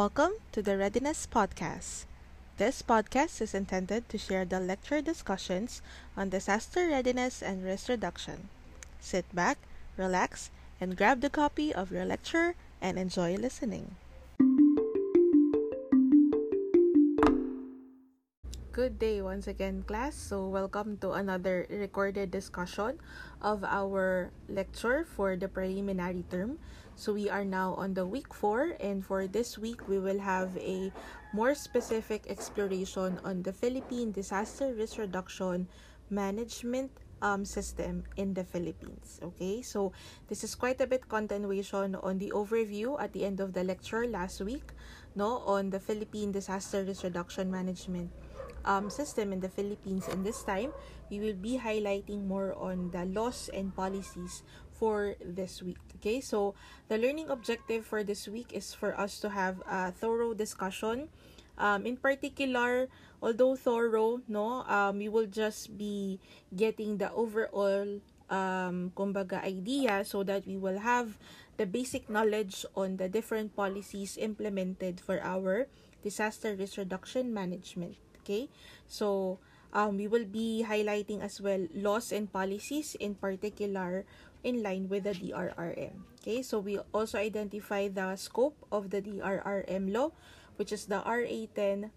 Welcome to the Readiness Podcast. This podcast is intended to share the lecture discussions on disaster readiness and risk reduction. Sit back, relax, and grab the copy of your lecture and enjoy listening. Good day once again, class. So welcome to another recorded discussion of our lecture for the preliminary term. So we are now on the week 4, and for this week we will have a more specific exploration on the Philippine Disaster Risk Reduction Management system in the Philippines. Okay, so this is quite a bit continuation on the overview at the end of the lecture last week, on the Philippine Disaster Risk Reduction Management system in the Philippines. And this time we will be highlighting more on the laws and policies for this week. Okay, so the learning objective for this week is for us to have a thorough discussion. In particular, although thorough, we will just be getting the overall idea so that we will have the basic knowledge on the different policies implemented for our disaster risk reduction management. Okay, so we will be highlighting as well laws and policies in particular in line with the DRRM. Okay, so we also identify the scope of the DRRM law, which is the RA 10121,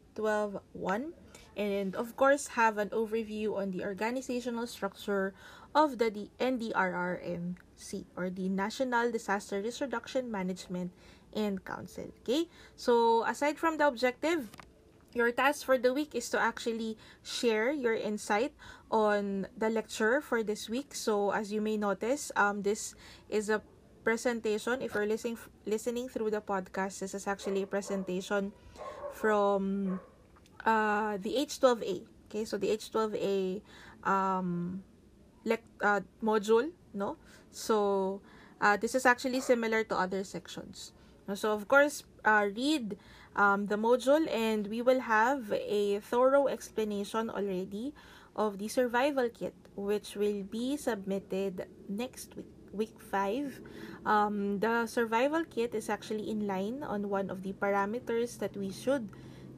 and of course have an overview on the organizational structure of the NDRRMC, or the National Disaster Risk Reduction Management and Council. Okay, so aside from the objective, your task for the week is to actually share your insight on the lecture for this week. So as you may notice, this is a presentation. If you're listening through the podcast, this is actually a presentation from the H12A. Okay, so the H12A module, so this is actually similar to other sections. So of course, read the module, and we will have a thorough explanation already of the survival kit, which will be submitted next week, week 5. The survival kit is actually in line on one of the parameters that we should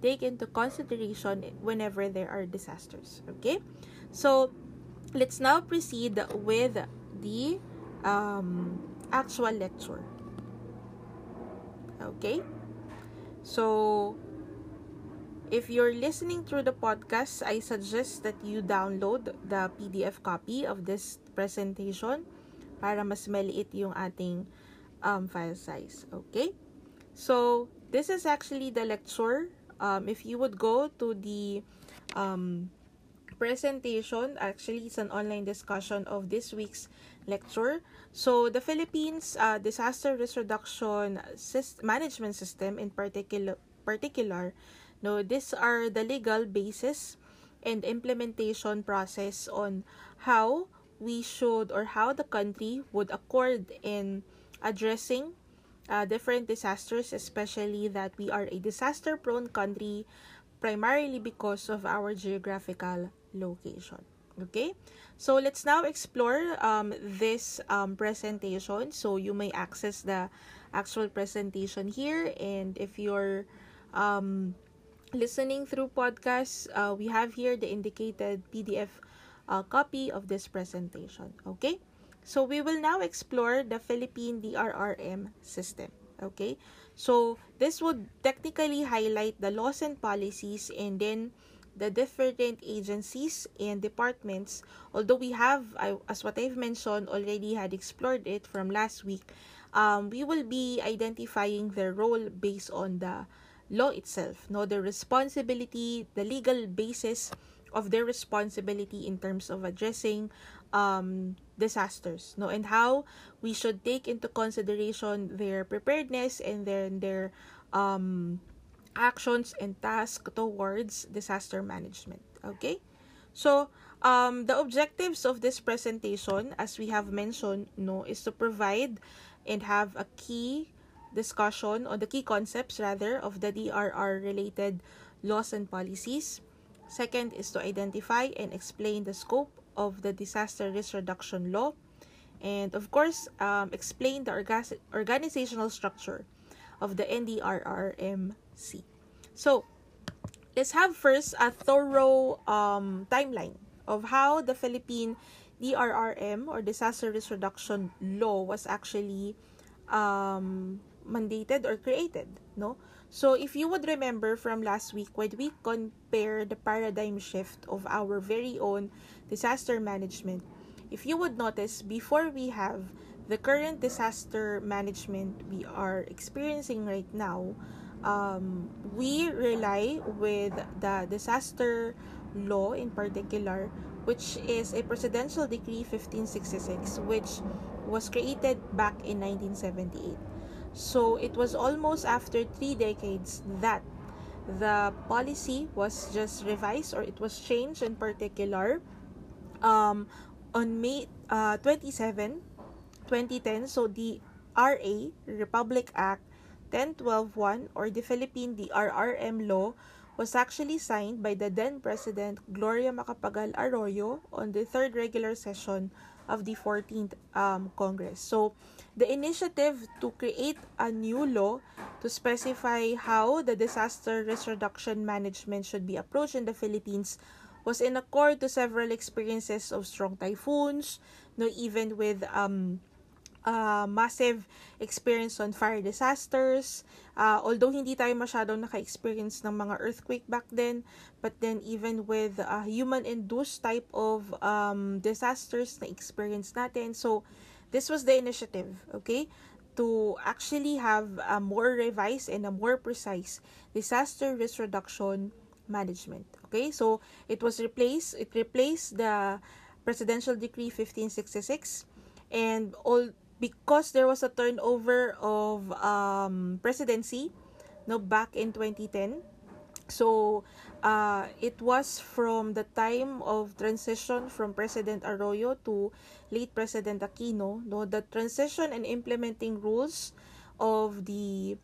take into consideration whenever there are disasters. Okay, so let's now proceed with the actual lecture. Okay, so if you're listening through the podcast, I suggest that you download the PDF copy of this presentation para mas maliit yung ating file size. Okay, so this is actually the lecture. If you would go to the presentation, actually it's an online discussion of this week's lecture. So the Philippines Disaster Risk Reduction Management System in particular, these are the legal basis and implementation process on how we should, or how the country would accord in addressing different disasters, especially that we are a disaster-prone country primarily because of our geographical location. Okay, so let's now explore this presentation. So you may access the actual presentation here, and if you're listening through podcasts, we have here the indicated PDF a copy of this presentation. Okay, so we will now explore the Philippine DRRM system. Okay, so this would technically highlight the laws and policies, and then the different agencies and departments, although we have, as what I've mentioned, already had explored it from last week. We will be identifying their role based on the law itself, the responsibility, the legal basis of their responsibility in terms of addressing disasters, and how we should take into consideration their preparedness and then their actions and tasks towards disaster management. Okay, so the objectives of this presentation, as we have mentioned, is to provide and have a key discussion on the key concepts rather of the DRR related laws and policies. Second is to identify and explain the scope of the Disaster Risk Reduction Law. And of course, explain the organizational structure of the NDRRMC. So, let's have first a thorough timeline of how the Philippine DRRM or Disaster Risk Reduction Law was actually mandated or created, no? So, if you would remember from last week, when we compared the paradigm shift of our very own disaster management, if you would notice, before we have the current disaster management we are experiencing right now, we rely with the disaster law in particular, which is a Presidential Decree 1566, which was created back in 1978. So it was almost after 3 decades that the policy was just revised, or it was changed in particular on May 27, 2010. So the RA, Republic Act 1012-1, or the Philippine DRRM Law, was actually signed by the then President Gloria Macapagal Arroyo on the third regular session of the 14th Congress. So, the initiative to create a new law to specify how the disaster risk reduction management should be approached in the Philippines was in accord to several experiences of strong typhoons, no, even with massive experience on fire disasters. Although hindi tayo masyado naka-experience ng mga earthquake back then, but then even with human-induced type of disasters na experience natin. So, this was the initiative, okay, to actually have a more revised and a more precise disaster risk reduction management, okay? So, it replaced the Presidential Decree 1566, and all because there was a turnover of presidency, no, back in 2010. So it was from the time of transition from President Arroyo to late President Aquino, no, the transition and implementing rules of the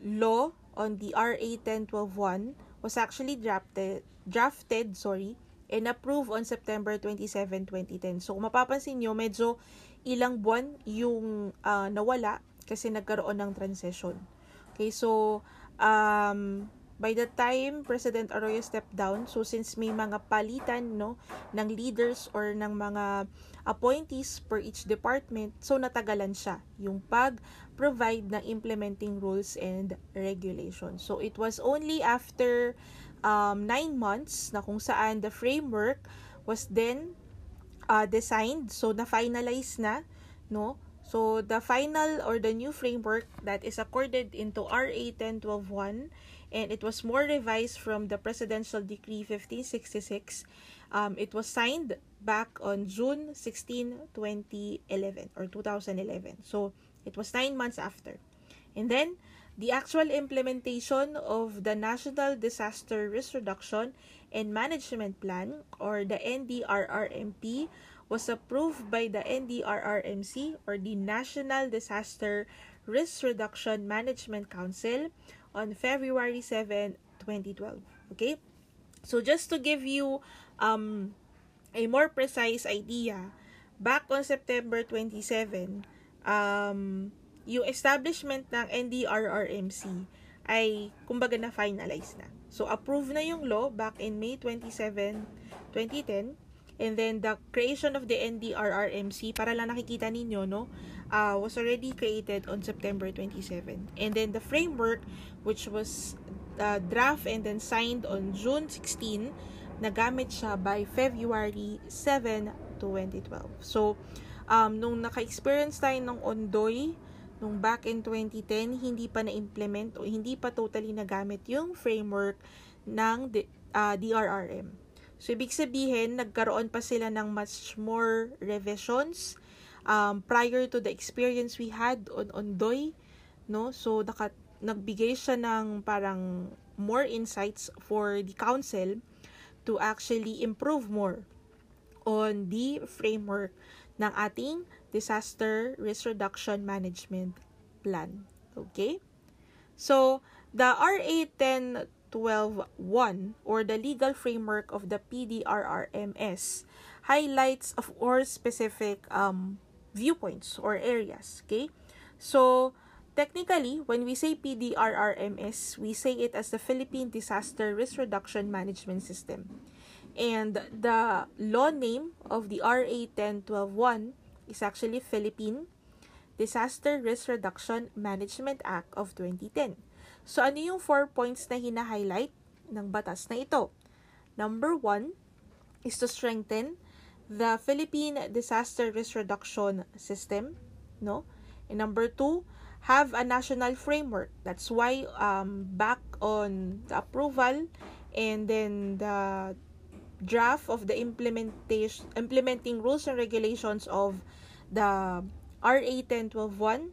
law on the RA 1012-1 was actually drafted and approved on September 27, 2010. So, kung mapapansin nyo, medyo ilang buwan yung nawala kasi nagkaroon ng transition. Okay, so, by the time President Arroyo stepped down, so since may mga palitan, no, ng leaders or ng mga appointees per each department, so natagalan siya yung pag-provide ng implementing rules and regulations. So, it was only after 9 months na kung saan the framework was then designed, so na-finalize na, no? So the final or the new framework that is accorded into RA 1012-1, and it was more revised from the Presidential Decree 1566. It was signed back on June 16, 2011 or 2011. So it was 9 months after. And then the actual implementation of the National Disaster Risk Reduction and Management Plan, or the NDRRMP, was approved by the NDRRMC, or the National Disaster Risk Reduction Management Council, on February 7, 2012. Okay? So just to give you a more precise idea, back on September 27, yung establishment ng NDRRMC ay kumbaga na-finalize na. So, approved na yung law back in May 27, 2010. And then, the creation of the NDRRMC, para lang nakikita ninyo, no, was already created on September 27. And then, the framework, which was draft and then signed on June 16, nagamit siya by February 7, 2012. So, nung naka-experience tayo ng Ondoy, nung back in 2010, hindi pa na-implement o hindi pa totally nagamit yung framework ng DRRM. So, ibig sabihin, nagkaroon pa sila ng much more revisions prior to the experience we had on Ondoy, no? So, nagbigay siya ng parang more insights for the council to actually improve more on the framework ng ating Disaster Risk Reduction Management Plan. Okay? So, the RA 1012-1, or the legal framework of the PDRRMS, highlights, of course, specific viewpoints or areas. Okay? So, Technically, when we say PDRRMS, we say it as the Philippine Disaster Risk Reduction Management System. And the law name of the RA 10121 is actually Philippine Disaster Risk Reduction Management Act of 2010. So, ano yung 4 points na hina-highlight ng batas na ito? Number 1 is to strengthen the Philippine Disaster Risk Reduction System, no? And number 2, have a national framework. That's why back on the approval and then the draft of the implementing rules and regulations of the RA 10121,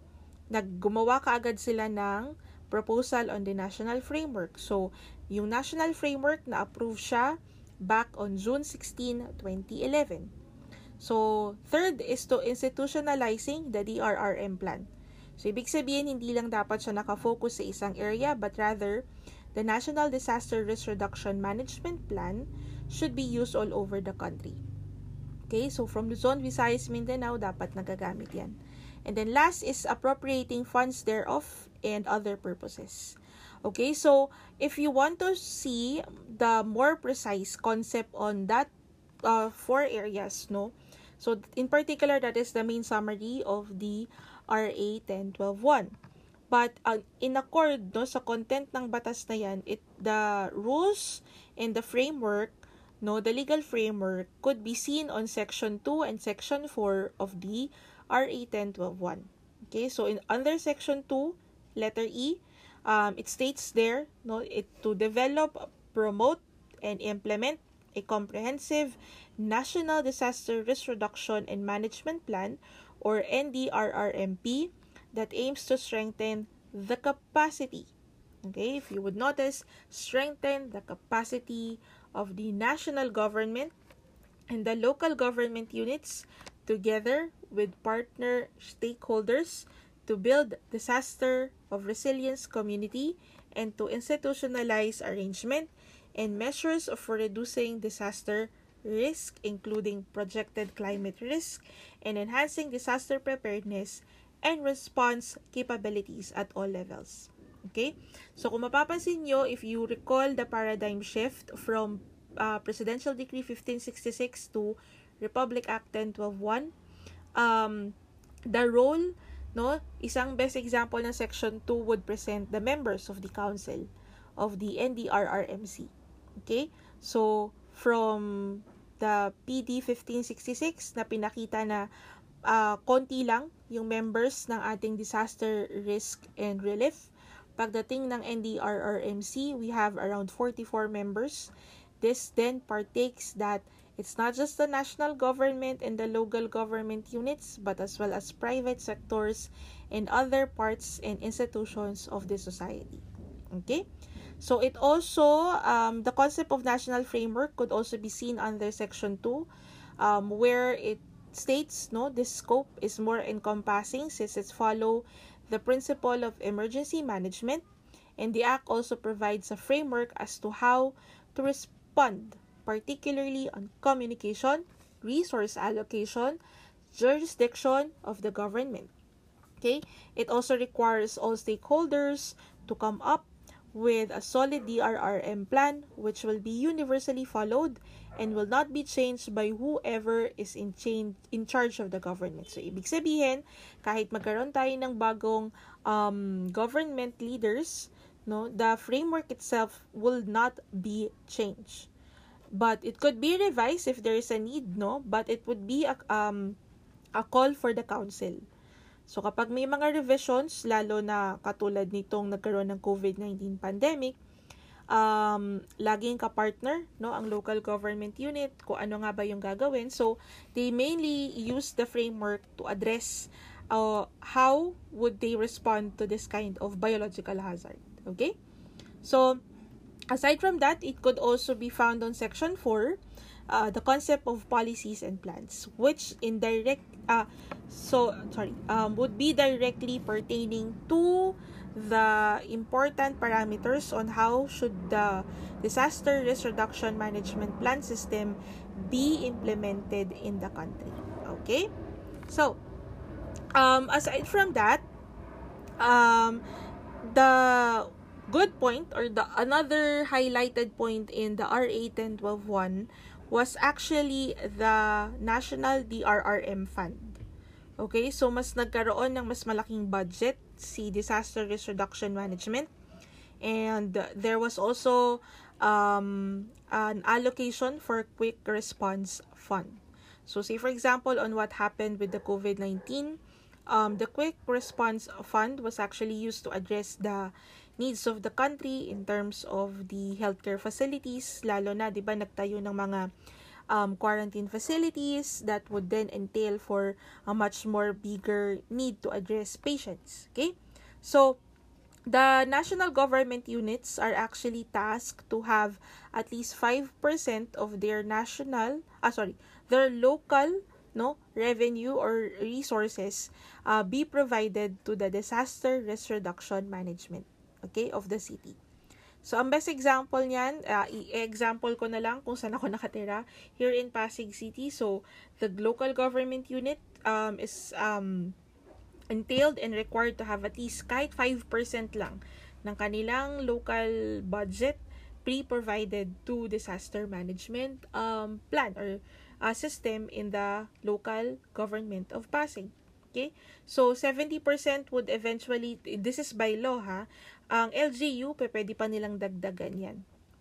naggumawa kaagad sila ng proposal on the national framework. So, yung national framework na-approve siya back on June 16, 2011. So, third is to institutionalizing the DRRM plan. So, ibig sabihin, hindi lang dapat siya nakafocus sa isang area, but rather, the National Disaster Risk Reduction Management Plan should be used all over the country. Okay, so from Luzon, Visayas, Mindanao, dapat nagagamit yan. And then last is appropriating funds thereof and other purposes. Okay, so if you want to see the more precise concept on that 4 areas, no? So in particular, that is the main summary of the RA 10121. But in accord, no, sa content ng batas na yan, the rules and the framework, no, the legal framework could be seen on Section 2 and Section 4 of the RA 10121. Okay, so under Section 2, letter E, it states there, no, to develop, promote, and implement a comprehensive National Disaster Risk Reduction and Management Plan, or NDRRMP, that aims to strengthen the capacity. Okay, if you would notice, strengthen the capacity of the national government and the local government units together with partner stakeholders to build disaster of resilience community and to institutionalize arrangement and measures for reducing disaster risk, including projected climate risk and enhancing disaster preparedness and response capabilities at all levels. Okay? So, kung mapapansin nyo, if you recall the paradigm shift from Presidential Decree 1566 to Republic Act 10121, the role, no, isang best example ng Section 2 would present the members of the Council of the NDRRMC. Okay? So, from the PD 1566 na pinakita na konti lang yung members ng ating disaster risk and relief. Pagdating ng NDRRMC, we have around 44 members. This then partakes that it's not just the national government and the local government units, but as well as private sectors and other parts and institutions of the society. Okay? So it also, the concept of national framework could also be seen under Section 2, where it states, no, this scope is more encompassing since it follows the principle of emergency management, and the Act also provides a framework as to how to respond, particularly on communication, resource allocation, jurisdiction of the government. Okay, it also requires all stakeholders to come up with a solid DRRM plan which will be universally followed and will not be changed by whoever is in charge of the government. So, ibig sabihin, kahit magkaroon tayo ng bagong government leaders, no, the framework itself will not be changed. But it could be revised if there is a need, no? But it would be a call for the council. So, kapag may mga revisions, lalo na katulad nitong nagkaroon ng COVID-19 pandemic, laging kapartner, no, ang local government unit, kung ano nga ba yung gagawin. So, they mainly use the framework to address how would they respond to this kind of biological hazard. Okay? So, aside from that, it could also be found on Section 4, the concept of policies and plans, which would be directly pertaining to the important parameters on how should the disaster risk reduction management plan system be implemented in the country. Okay, so aside from that, the good point, or the another highlighted point in the RA 10121 was actually the National DRRM Fund. Okay, so mas nagkaroon ng mas malaking budget si Disaster Risk Reduction Management. And there was also an allocation for Quick Response Fund. So say for example, on what happened with the COVID-19, the Quick Response Fund was actually used to address the needs of the country in terms of the healthcare facilities, lalo na, diba, nagtayo ng mga quarantine facilities that would then entail for a much more bigger need to address patients. Okay, so the national government units are actually tasked to have at least 5% of their local revenue or resources be provided to the disaster risk reduction management, okay, of the city. So, ang best example niyan, i-example ko na lang kung saan ako nakatira, here in Pasig City. So, the local government unit is entailed and required to have at least kahit 5% lang ng kanilang local budget pre-provided to disaster management plan or system in the local government of Pasig. Okay? So, 70% would eventually, this is by law ha, ang LGU, pwede pa nilang dagdagan yan.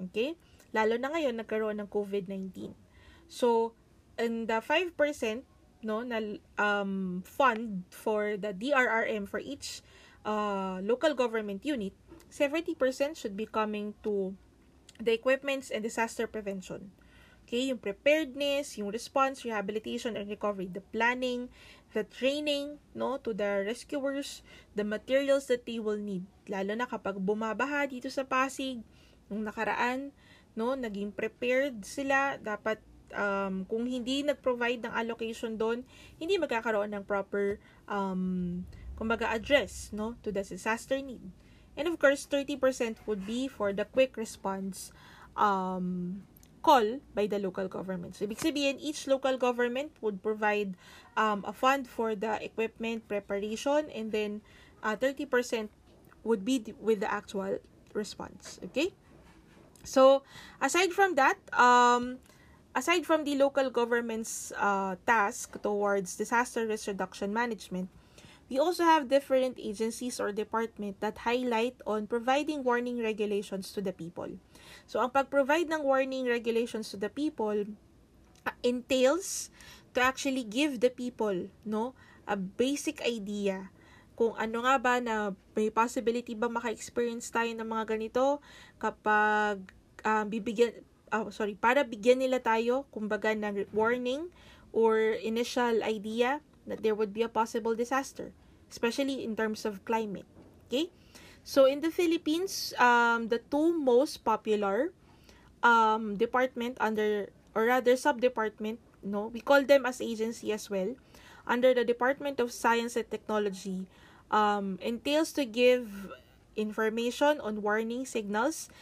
Okay? Lalo na ngayon, nagkaroon ng COVID-19. So, in the 5% fund for the DRRM for each local government unit, 70% should be coming to the equipments and disaster prevention. Okay, yung preparedness, yung response, rehabilitation and recovery, the planning, the training, to the rescuers, the materials that they will need. Lalo na kapag bumabaha dito sa Pasig, nung nakaraan, naging prepared sila. Dapat, kung hindi nag-provide ng allocation doon, hindi magkakaroon ng proper, kumbaga address, to the disaster need. And of course, 30% would be for the quick response, call by the local government. So, ibig sabihin, each local government would provide a fund for the equipment preparation, and then 30% would be with the actual response. Okay? So, aside from that, aside from the local government's task towards disaster risk reduction management, we also have different agencies or department that highlight on providing warning regulations to the people. So, ang pag-provide ng warning regulations to the people entails to actually give the people, a basic idea kung ano nga ba na may possibility ba maka-experience tayo ng mga ganito kapag para bigyan nila tayo, kumbaga, ng warning or initial idea that there would be a possible disaster, especially in terms of climate. Okay? So, in the Philippines, the two most popular department under, or rather sub-department, we call them as agency as well, under the Department of Science and Technology, entails to give information on warning signals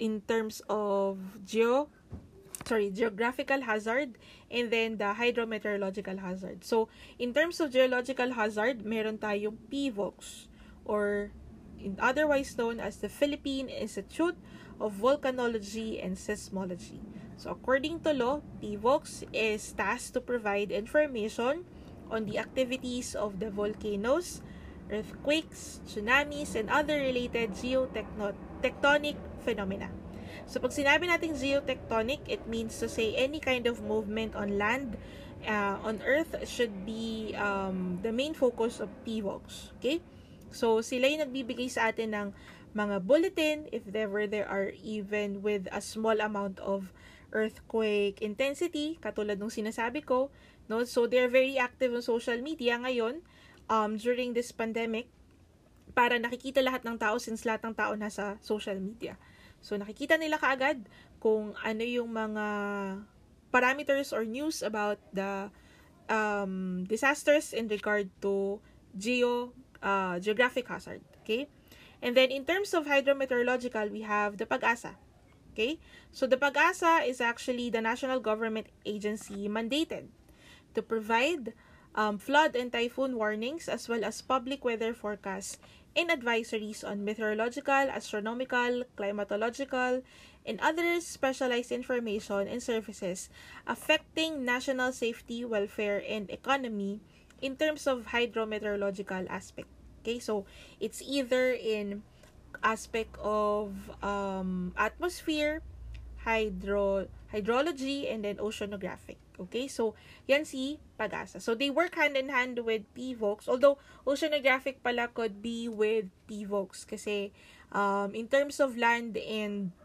in terms of geographical hazard, and then the hydrometeorological hazard. So, in terms of geological hazard, meron tayong PHIVOLCS, or otherwise known as the Philippine Institute of Volcanology and Seismology. So, according to law, PHIVOLCS is tasked to provide information on the activities of the volcanoes, earthquakes, tsunamis, and other related geotectonic phenomena. So, pag sinabi natin geotectonic, it means to say any kind of movement on land, on earth, should be the main focus of PHIVOLCS. Okay? So, sila yung nagbibigay sa atin ng mga bulletin, if ever there are even with a small amount of earthquake intensity, katulad nung sinasabi ko. So, they're very active on social media ngayon during this pandemic, para nakikita lahat ng tao, since lahat ng tao nasa social media. So, nakikita nila kaagad kung ano yung mga parameters or news about the disasters in regard to geographic hazard. Okay? And then, in terms of hydrometeorological, we have the PAGASA. Okay? So, the PAGASA is actually the national government agency mandated to provide flood and typhoon warnings as well as public weather forecasts and advisories on meteorological, astronomical, climatological, and other specialized information and services affecting national safety, welfare, and economy in terms of hydrometeorological aspect. Okay, so it's either in aspect of atmosphere, hydrology, and then oceanographic. Okay, so yan si PAGASA. So they work hand in hand with PHIVOLCS, although oceanographic pala could be with PHIVOLCS kasi in terms of land and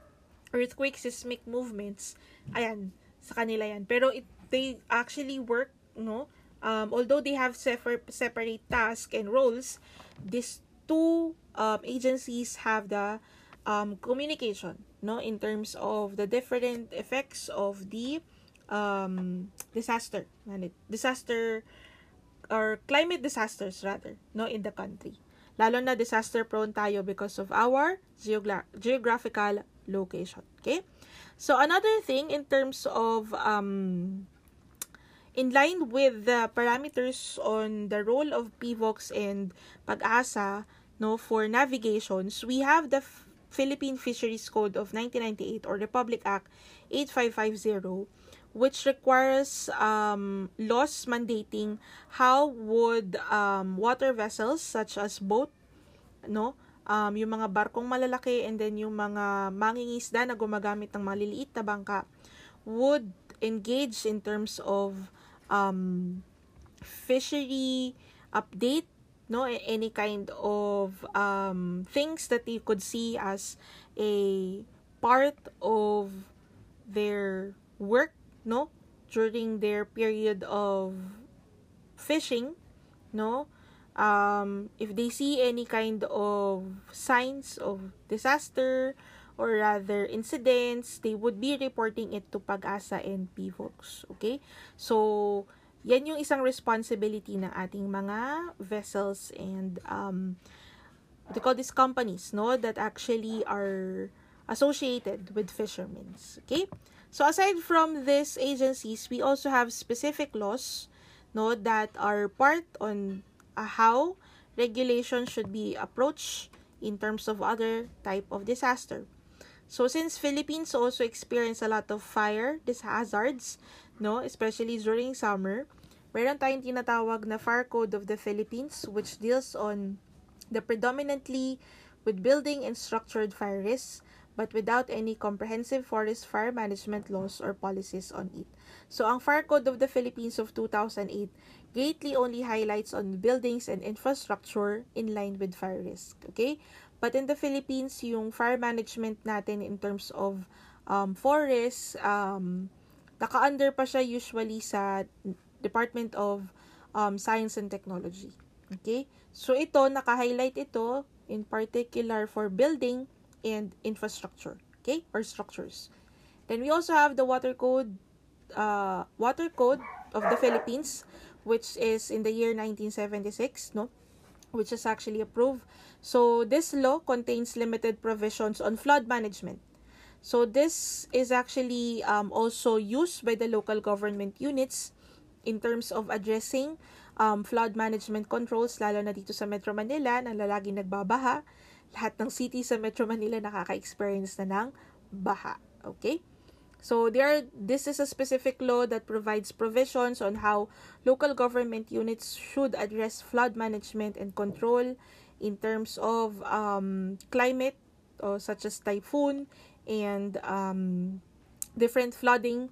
earthquake seismic movements, ayan, sa kanila yan. Pero they actually work, no? Although they have separate tasks and roles, these two agencies have the communication, no, in terms of the different effects of the disaster or climate disasters rather, no, in the country. Lalo na disaster prone tayo because of our geographical location. Okay, so another thing in terms of in line with the parameters on the role of PHIVOLCS and PAGASA, no, for navigations, we have the Philippine Fisheries Code of 1998 or Republic Act 8550, which requires laws mandating how would water vessels such as boat, no, yung mga barkong malalaki and then yung mga mangingisda na gumagamit ng maliliit na bangka would engage in terms of fishery update, no, any kind of things that you could see as a part of their work, no, during their period of fishing, no, if they see any kind of signs of disaster or rather incidents, they would be reporting it to PAGASA and PHIVOLCS. Okay, so yan yung isang responsibility ng ating mga vessels and they call these companies, no, that actually are associated with fishermen. Okay, so aside from these agencies, we also have specific laws, no, that are part on how regulation should be approached in terms of other type of disaster. So since Philippines also experience a lot of fire hazards, no, especially during summer, meron tayong tinatawag na Fire Code of the Philippines, which deals on the predominantly with building and structured fire risks, but without any comprehensive forest fire management laws or policies on it. So, ang Fire Code of the Philippines of 2008 greatly only highlights on buildings and infrastructure in line with fire risk. Okay? But in the Philippines, yung fire management natin in terms of forests, naka-under pa siya usually sa Department of Science and Technology. Okay? So, ito, naka-highlight ito in particular for building and infrastructure, okay, or structures. Then we also have the Water Code of the Philippines, which is in the year 1976, no, which is actually approved. So this law contains limited provisions on flood management. So this is actually also used by the local government units in terms of addressing flood management controls, lalo na dito sa Metro Manila na lalaging nagbabaha. Lahat ng city sa Metro Manila nakaka-experience na ng baha. Okay? So, this is a specific law that provides provisions on how local government units should address flood management and control in terms of climate, such as typhoon and different flooding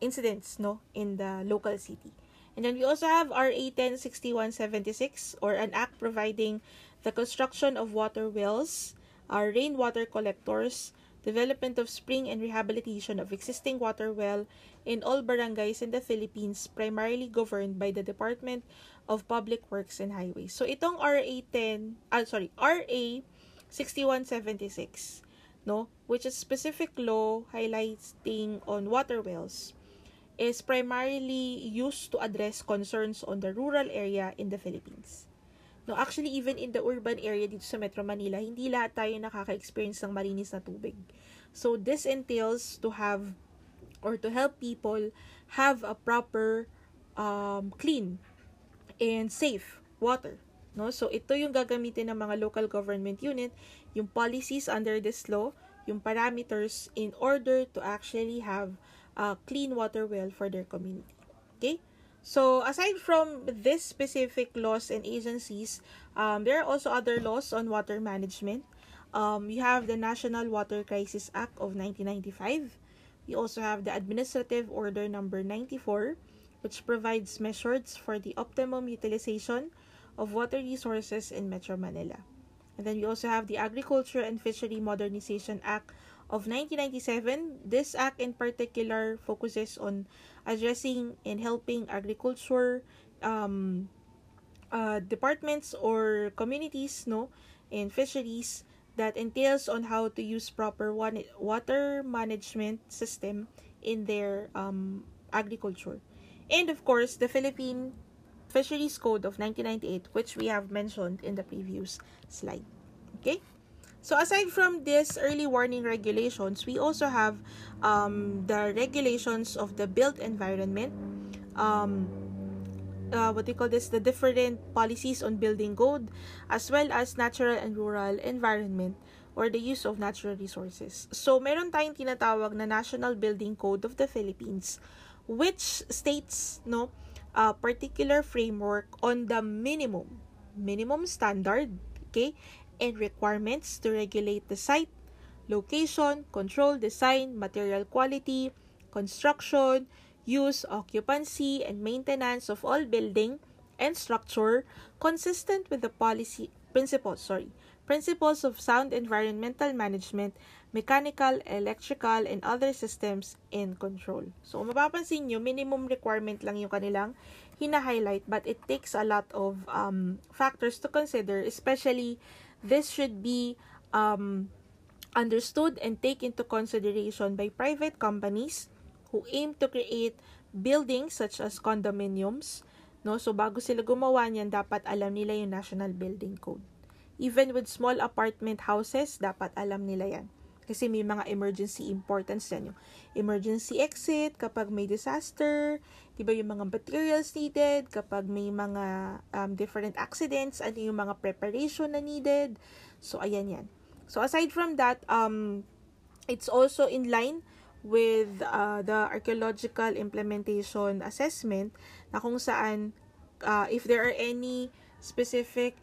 incidents, no, in the local city. And then we also have RA 1012176 or an act providing the construction of water wells, rainwater collectors, development of spring and rehabilitation of existing water well in all barangays in the Philippines, primarily governed by the Department of Public Works and Highways. So itong RA 6176, no, which is specific law highlighting on water wells, is primarily used to address concerns on the rural area in the Philippines. No, actually, even in the urban area dito sa Metro Manila, hindi lahat tayo nakaka-experience ng malinis na tubig. So, this entails to have or to help people have a proper, clean and safe water, No? So, ito yung gagamitin ng mga local government unit, yung policies under this law, yung parameters in order to actually have clean water well for their community. Okay? So, aside from this specific laws and agencies, there are also other laws on water management. You have the National Water Crisis Act of 1995. You also have the Administrative Order Number 94, which provides measures for the optimum utilization of water resources in Metro Manila. And then you also have the Agriculture and Fishery Modernization Act of 1997. This act in particular focuses on addressing and helping agriculture departments or communities, no, in fisheries, that entails on how to use proper water management system in their agriculture. And of course, the Philippine Fisheries Code of 1998, which we have mentioned in the previous slide. Okay, so aside from these early warning regulations, we also have the regulations of the built environment, what do you call this, the different policies on building code, as well as natural and rural environment or the use of natural resources. So meron tayong tinatawag na National Building Code of the Philippines, which states, no, a particular framework on the minimum standard, okay, and requirements to regulate the site, location, control, design, material quality, construction, use, occupancy, and maintenance of all building and structure, consistent with the policy principles of sound environmental management, mechanical, electrical, and other systems in control. So, mapapansin nyo, minimum requirement lang yung kanilang hina-highlight, but it takes a lot of factors to consider, especially this should be understood and taken into consideration by private companies who aim to create buildings such as condominiums. No? So, bago sila gumawa niyan, dapat alam nila yung National Building Code. Even with small apartment houses, dapat alam nila yan. Kasi may mga emergency importance yan. Yung emergency exit, kapag may disaster, diba yung mga materials needed, kapag may mga different accidents, ano yung mga preparation na needed. So, ayan yan. So, aside from that, it's also in line with the archaeological implementation assessment, na kung saan, if there are any specific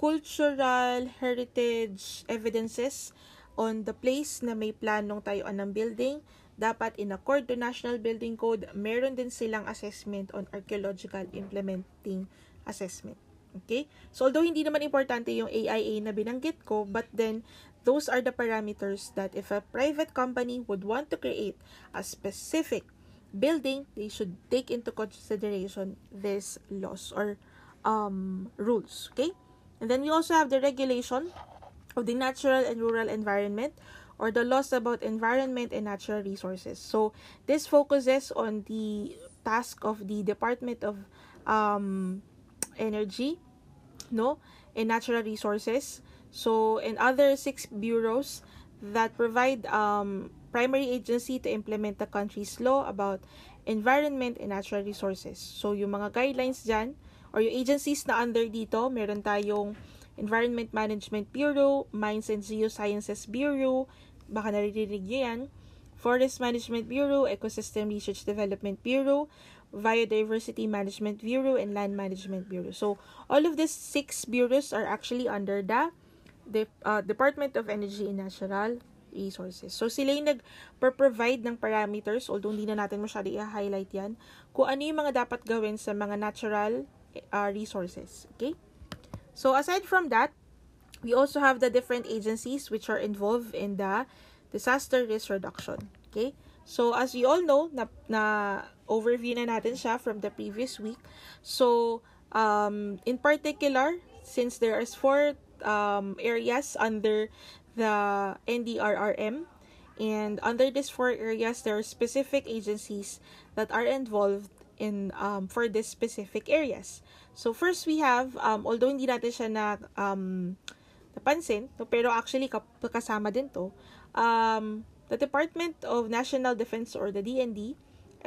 cultural heritage evidences on the place na may planong tayuan ng building, dapat in accord to National Building Code, meron din silang assessment on archaeological implementing assessment. Okay? So, although hindi naman importante yung AIA na binanggit ko, but then, those are the parameters that if a private company would want to create a specific building, they should take into consideration these laws or rules. Okay? And then we also have the regulation of the natural and rural environment, or the laws about environment and natural resources. So, this focuses on the task of the Department of Energy, no, and Natural Resources. So, and other 6 bureaus that provide primary agency to implement the country's law about environment and natural resources. So, yung mga guidelines dyan, or yung agencies na under dito, meron tayong Environment Management Bureau, Mines and Geosciences Bureau, baka naririnig nyo yan, Forest Management Bureau, Ecosystem Research Development Bureau, Biodiversity Management Bureau, and Land Management Bureau. So, all of these 6 bureaus are actually under the Department of Energy and Natural Resources. So, sila yung nag-provide ng parameters, although hindi na natin masyado i-highlight yan, kung ano yung mga dapat gawin sa mga natural resources. Okay? So, aside from that, we also have the different agencies which are involved in the disaster risk reduction. Okay? So, as you all know, na-overview na natin siya from the previous week. So, in particular, since there are 4 areas under the NDRRM, and under these 4 areas, there are specific agencies that are involved in for these specific areas. So, first we have, although hindi natin siya na, napansin, pero actually kasama din to, the Department of National Defense, or the DND,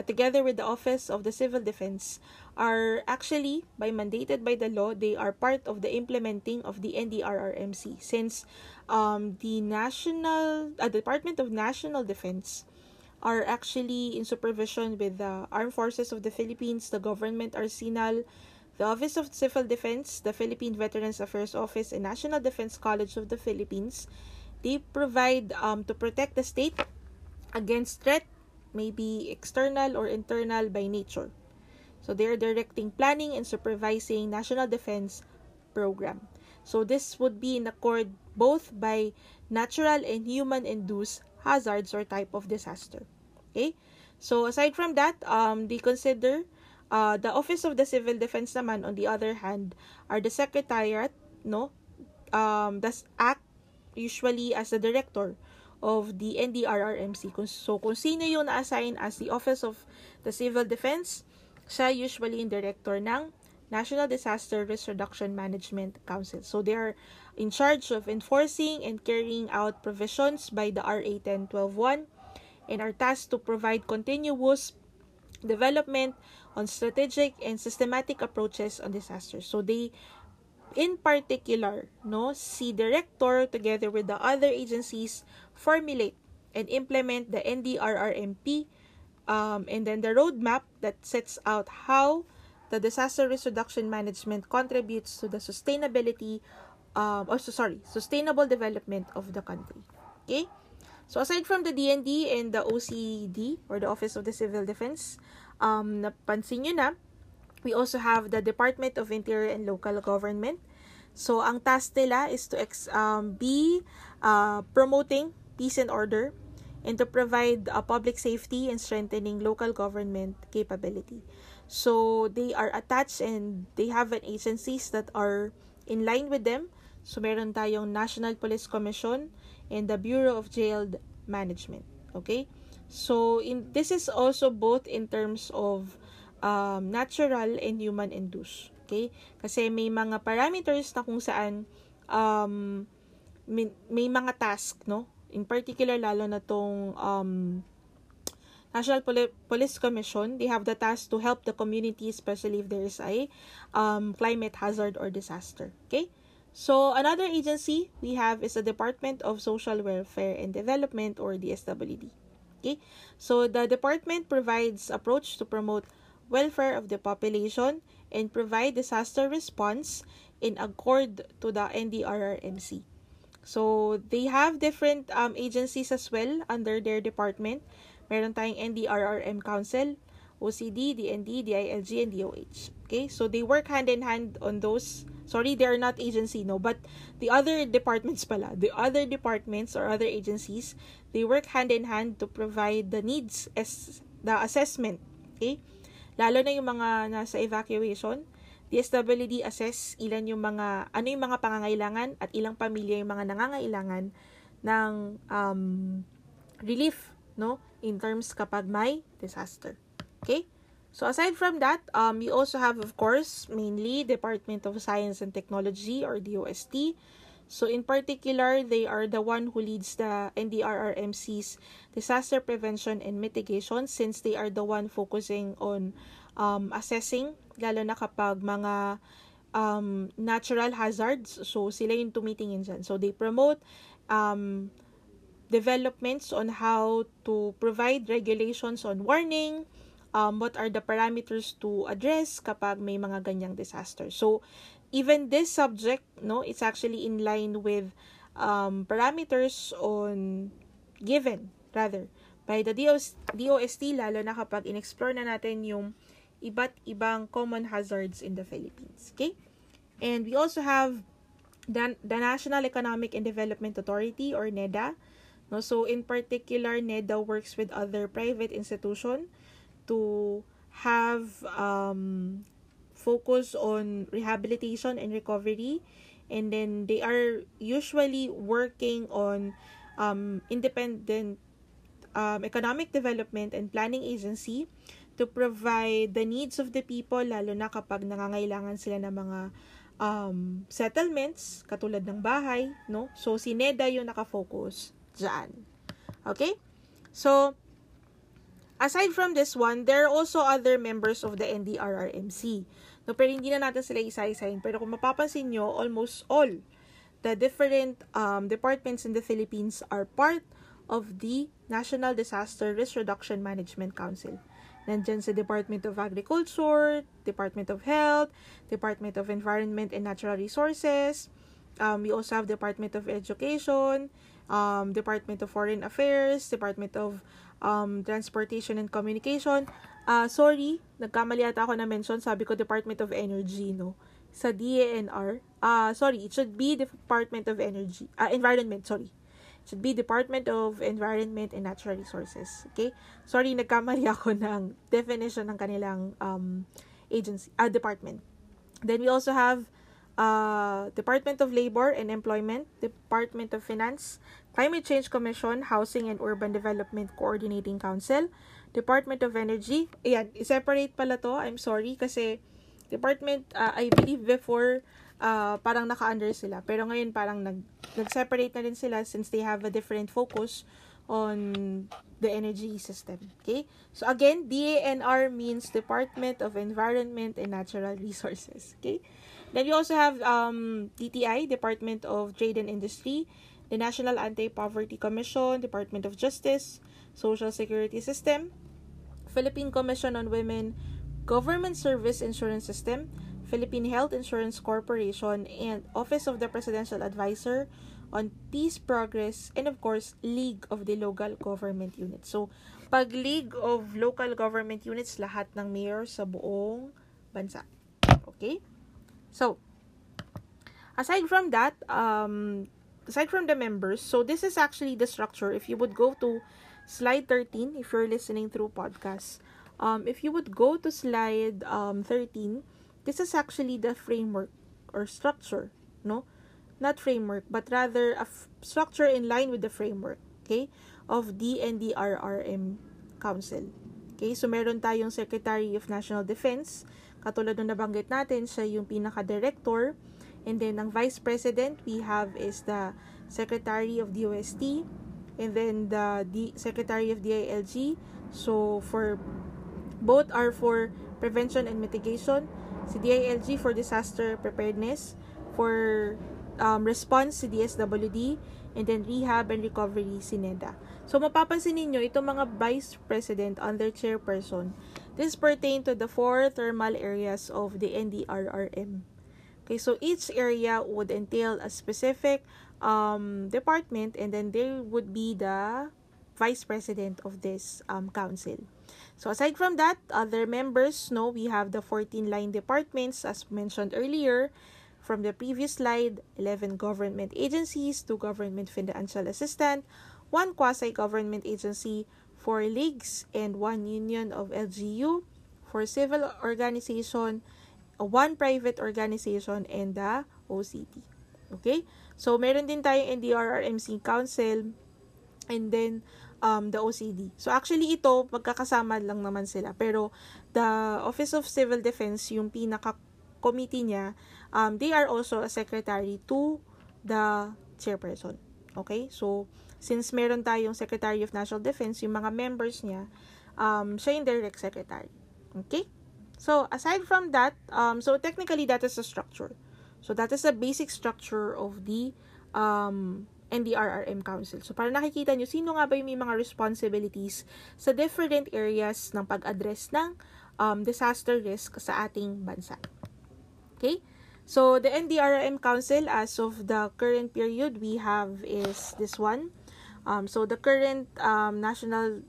together with the Office of the Civil Defense, are actually, by mandated by the law, they are part of the implementing of the NDRRMC, since the Department of National Defense are actually in supervision with the Armed Forces of the Philippines, the Government Arsenal, the Office of Civil Defense, the Philippine Veterans Affairs Office, and National Defense College of the Philippines. They provide to protect the state against threat, maybe external or internal by nature. So they are directing, planning, and supervising national defense program. So this would be in accord both by natural and human-induced hazards or type of disaster. Okay? So aside from that, they consider the Office of the Civil Defense naman, on the other hand, are the Secretariat, no? Does act usually as the director of the NDRRMC. So kung sino yung na-assign as the Office of the Civil Defense, siya usually yung director ng National Disaster Risk Reduction Management Council. So they are in charge of enforcing and carrying out provisions by the RA 10121 and are tasked to provide continuous development on strategic and systematic approaches on disasters. So they, in particular, no, si director together with the other agencies formulate and implement the NDRRMP and then the roadmap that sets out how the disaster risk reduction management contributes to the sustainability sustainable development of the country. Okay? So aside from the DND and the OCD or the Office of the Civil Defense, napansin nyo na, we also have the Department of Interior and Local Government. So ang task nila is to promoting peace and order and to provide public safety and strengthening local government capability. So they are attached and they have an agencies that are in line with them. So meron tayong National Police Commission and the Bureau of Jail Management. Okay? So this is also both in terms of natural and human-induced. Okay? Kasi may mga parameters na kung saan may mga task, no? In particular, lalo na tong National Police Commission, they have the task to help the community, especially if there is a climate hazard or disaster. Okay? So, another agency we have is the Department of Social Welfare and Development or DSWD. Okay? So, the department provides approach to promote welfare of the population and provide disaster response in accord to the NDRRMC. So, they have different agencies as well under their department. Meron tayong NDRRM Council, OCD, DND, DILG, and DOH. Okay? So, they work hand in hand on those. Sorry, they are not agency, no? But the other departments pala. The other departments or other agencies, they work hand in hand to provide the needs as the assessment. Okay? Lalo na yung mga nasa evacuation, DSWD assess ano yung mga pangangailangan at ilang pamilya yung mga nangangailangan ng relief, no, in terms kapag may disaster. Okay? So aside from that, we also have, of course, mainly Department of Science and Technology or DOST. So in particular, they are the one who leads the NDRRMC's disaster prevention and mitigation, since they are the one focusing on assessing, lalo na kapag mga natural hazards. So sila yung tumitingin dyan. So they promote developments on how to provide regulations on warning, what are the parameters to address kapag may mga ganyang disaster. So even this subject, no, it's actually in line with parameters on given rather by the DOST, lalo na kapag in-explore na natin yung iba't ibang common hazards in the Philippines. Okay? And we also have the National Economic and Development Authority or NEDA. No, so in particular, NEDA works with other private institution to have focus on rehabilitation and recovery, and then they are usually working on independent economic development and planning agency to provide the needs of the people, lalo na kapag nangangailangan sila ng mga settlements katulad ng bahay, no? So si NEDA yung nakafocus dyan. Okay? So Aside from this one, there are also other members of the NDRRMC. No, pero hindi na natin sila isa-isahin. Pero kung mapapansin nyo, almost all the different departments in the Philippines are part of the National Disaster Risk Reduction Management Council. Nandyan sa Department of Agriculture, Department of Health, Department of Environment and Natural Resources. We also have Department of Education, Department of Foreign Affairs, Department of Transportation and Communication. Sorry, nagkamali ata ako na mention. Sabi ko Department of Energy, no? Sa DENR. Sorry, it should be Department of Energy. Environment, sorry. It should be Department of Environment and Natural Resources. Okay? Sorry, nagkamali ako ng definition ng kanilang agency, department. Then we also have Department of Labor and Employment, Department of Finance, Climate Change Commission, Housing and Urban Development Coordinating Council, Department of Energy. Ayan, separate pala to. I'm sorry kasi department, I believe before, parang naka-under sila. Pero ngayon parang nag-separate na rin sila since they have a different focus on the energy system. Okay? So again, DENR means Department of Environment and Natural Resources. Okay? Then you also have DTI, Department of Trade and Industry, the National Anti-Poverty Commission, Department of Justice, Social Security System, Philippine Commission on Women, Government Service Insurance System, Philippine Health Insurance Corporation, and Office of the Presidential Advisor on Peace, Progress, and of course, League of the Local Government Units. So, pag League of Local Government Units, lahat ng mayor sa buong bansa. Okay? So, aside from that, aside from the members, so this is actually the structure. If you would go to slide 13, if you're listening through podcasts, if you would go to slide 13, this is actually the framework or structure, no? Not framework, but rather a structure in line with the framework, okay, of the NDRRM Council. Okay, so meron tayong Secretary of National Defense, katulad nung nabanggit natin, siya yung pinaka-director. And then, ang Vice President we have is the Secretary of DOST. And then, the Secretary of DILG. So, for both are for prevention and mitigation. Si DILG for disaster preparedness. For response, si DSWD. And then, rehab and recovery, si NEDA. So, mapapansin ninyo, itong mga Vice President under chairperson, this pertains to the four thermal areas of the NDRRM. Okay, so each area would entail a specific department, and then they would be the vice president of this council. So aside from that, other members, no, we have the 14 line departments, as mentioned earlier from the previous slide, 11 government agencies, 2 government financial assistant, 1 quasi-government agency, 4 leagues and 1 union of LGU, 4 civil organization, 1 private organization, and the OCT. Okay? So, meron din tayong NDRRMC Council and then the OCD. So, actually ito, magkakasama lang naman sila. Pero, the Office of Civil Defense, yung pinaka-committee niya, they are also a secretary to the chairperson. Okay? So, since meron tayong Secretary of National Defense, yung mga members niya, siya yung direct secretary. Okay? So, aside from that, so technically that is the structure. So, that is the basic structure of the NDRRM Council. So, para nakikita nyo, sino nga ba yung may mga responsibilities sa different areas ng pag-address ng disaster risk sa ating bansa. Okay? So, the NDRRM Council, as of the current period, we have is this one. So, the current National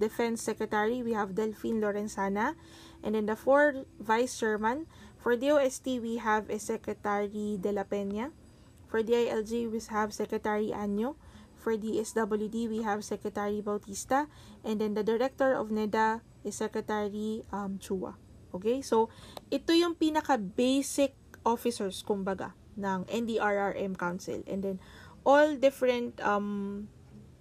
Defense Secretary, we have Delfin Lorenzana. And then the 4 Vice Chairman. For DOST, we have a Secretary de la Peña. For DILG, we have Secretary Año. For DSWD, we have Secretary Bautista. And then the Director of NEDA is Secretary Chua. Okay? So, ito yung pinaka-basic officers, kumbaga, ng NDRRM Council. And then, all different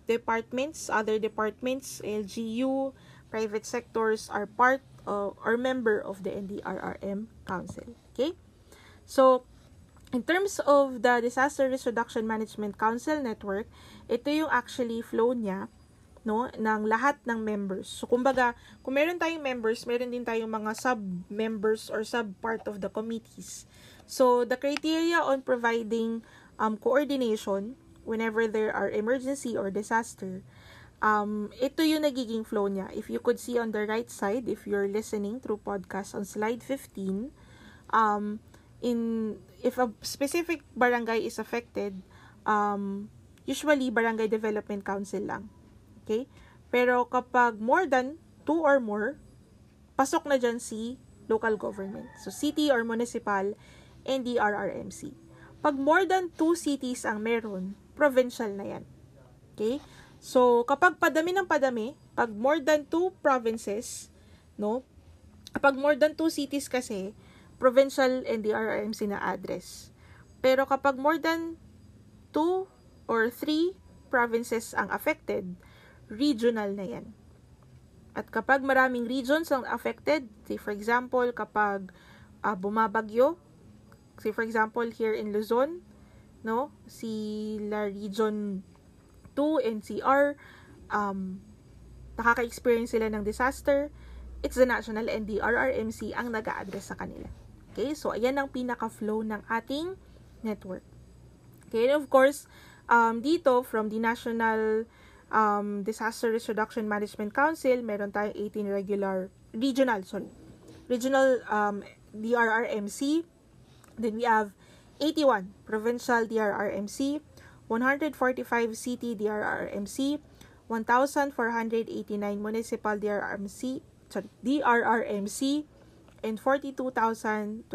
departments, other departments, LGU, private sectors are part or member of the NDRRM Council. Okay? So, in terms of the Disaster Risk Reduction Management Council Network, ito yung actually flow niya no, ng lahat ng members. So, kumbaga, kung meron tayong members, meron din tayong mga sub-members or sub-part of the committees. So, the criteria on providing coordination whenever there are emergency or disaster, ito yung nagiging flow niya. If you could see on the right side, if you're listening through podcast on slide 15, if a specific barangay is affected, usually barangay development council lang. Okay? Pero kapag more than 2 or more, pasok na dyan si local government. So, city or municipal, NDRRMC. Pag more than 2 cities ang meron, provincial na yan. Okay? So, kapag padami ng padami, pag more than 2 provinces, no? Pag more than 2 cities kasi, provincial NDRRMC na address. Pero kapag more than 2 or 3 provinces ang affected, regional na yan. At kapag maraming regions ang affected, say for example, kapag bumabagyo, say for example, here in Luzon, no, si la Region 2 and CR, nakaka-experience sila ng disaster, it's the national NDRRMC ang nag-a-address sa kanila. Okay, so ayan ang pinaka-flow ng ating network. Okay, and of course, dito from the national Disaster Risk Reduction Management Council, meron tayong 18 regional DRRMC. Then we have 81 provincial DRRMC, 145 city DRRMC, 1,489 municipal DRRMC, and 42,029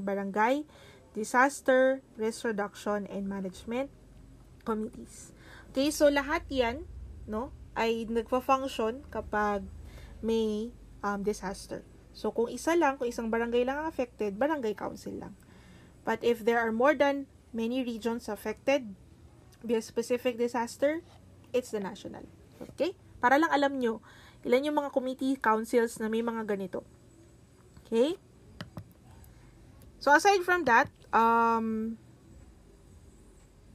barangay disaster risk reduction and management committees. Okay, so lahat yan, no, ay nagpa-function kapag may disaster. So kung isang barangay lang ang affected, barangay council lang. But if there are more than many regions affected by a specific disaster, it's the national. Okay? Para lang alam nyo, ilan yung mga committee councils na may mga ganito. Okay? So aside from that,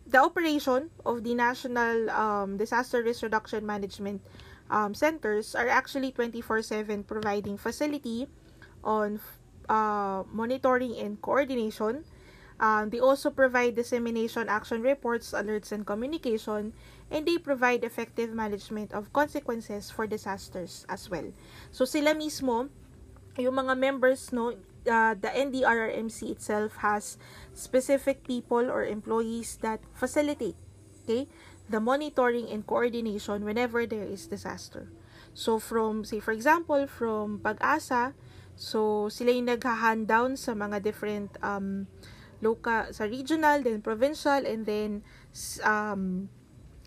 the operation of the National Disaster Risk Reduction Management Centers are actually 24/7 providing facility on monitoring and coordination. They also provide dissemination, action reports, alerts, and communication, and they provide effective management of consequences for disasters as well. So sila mismo, yung mga members, no, the NDRRMC itself has specific people or employees that facilitate, okay, the monitoring and coordination whenever there is disaster. So from, say for example, from PAGASA, so sila yung nagha-hand down sa mga different local, sa regional, then provincial, and then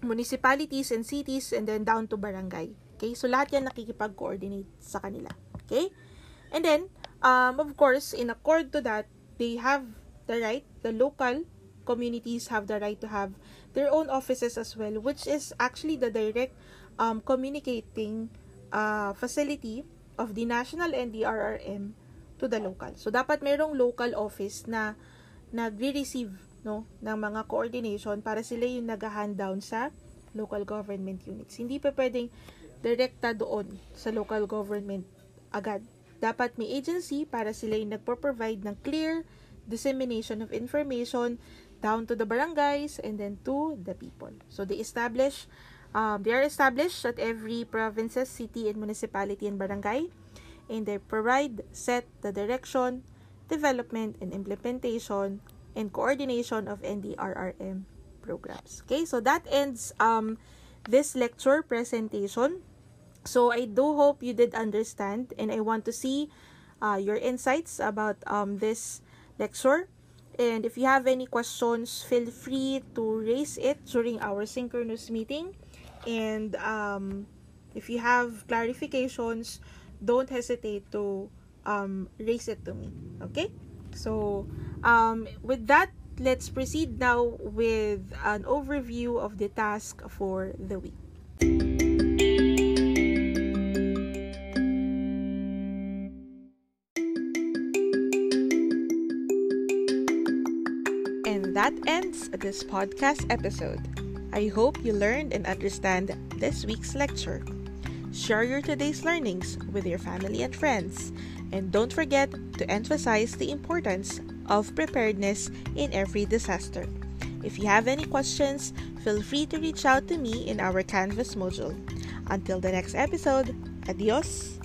municipalities and cities, and then down to barangay. Okay, so lahat yan nakikipag-coordinate sa kanila. Okay, and then of course, in accord to that, they have the right, the local communities have the right to have their own offices as well, which is actually the direct communicating facility of the national NDRRM to the local. So, dapat merong local office na nagre-receive, no, ng mga coordination para sila yung nag-hand down sa local government units. Hindi pa pwedeng direkta doon sa local government agad. Dapat may agency para sila yung nagpo-provide ng clear dissemination of information down to the barangays and then to the people. So they are established at every provinces, city, and municipality and barangay, and they provide, set the direction, development, and implementation and coordination of NDRRM programs. Okay, so that ends this lecture presentation. So I do hope you did understand, and I want to see your insights about this lecture. And if you have any questions, feel free to raise it during our synchronous meeting. And if you have clarifications, don't hesitate to raise it to me. Okay? So with that, let's proceed now with an overview of the task for the week. That ends this podcast episode. I hope you learned and understand this week's lecture. Share your today's learnings with your family and friends, and don't forget to emphasize the importance of preparedness in every disaster. If you have any questions, feel free to reach out to me in our Canvas module. Until the next episode, adios!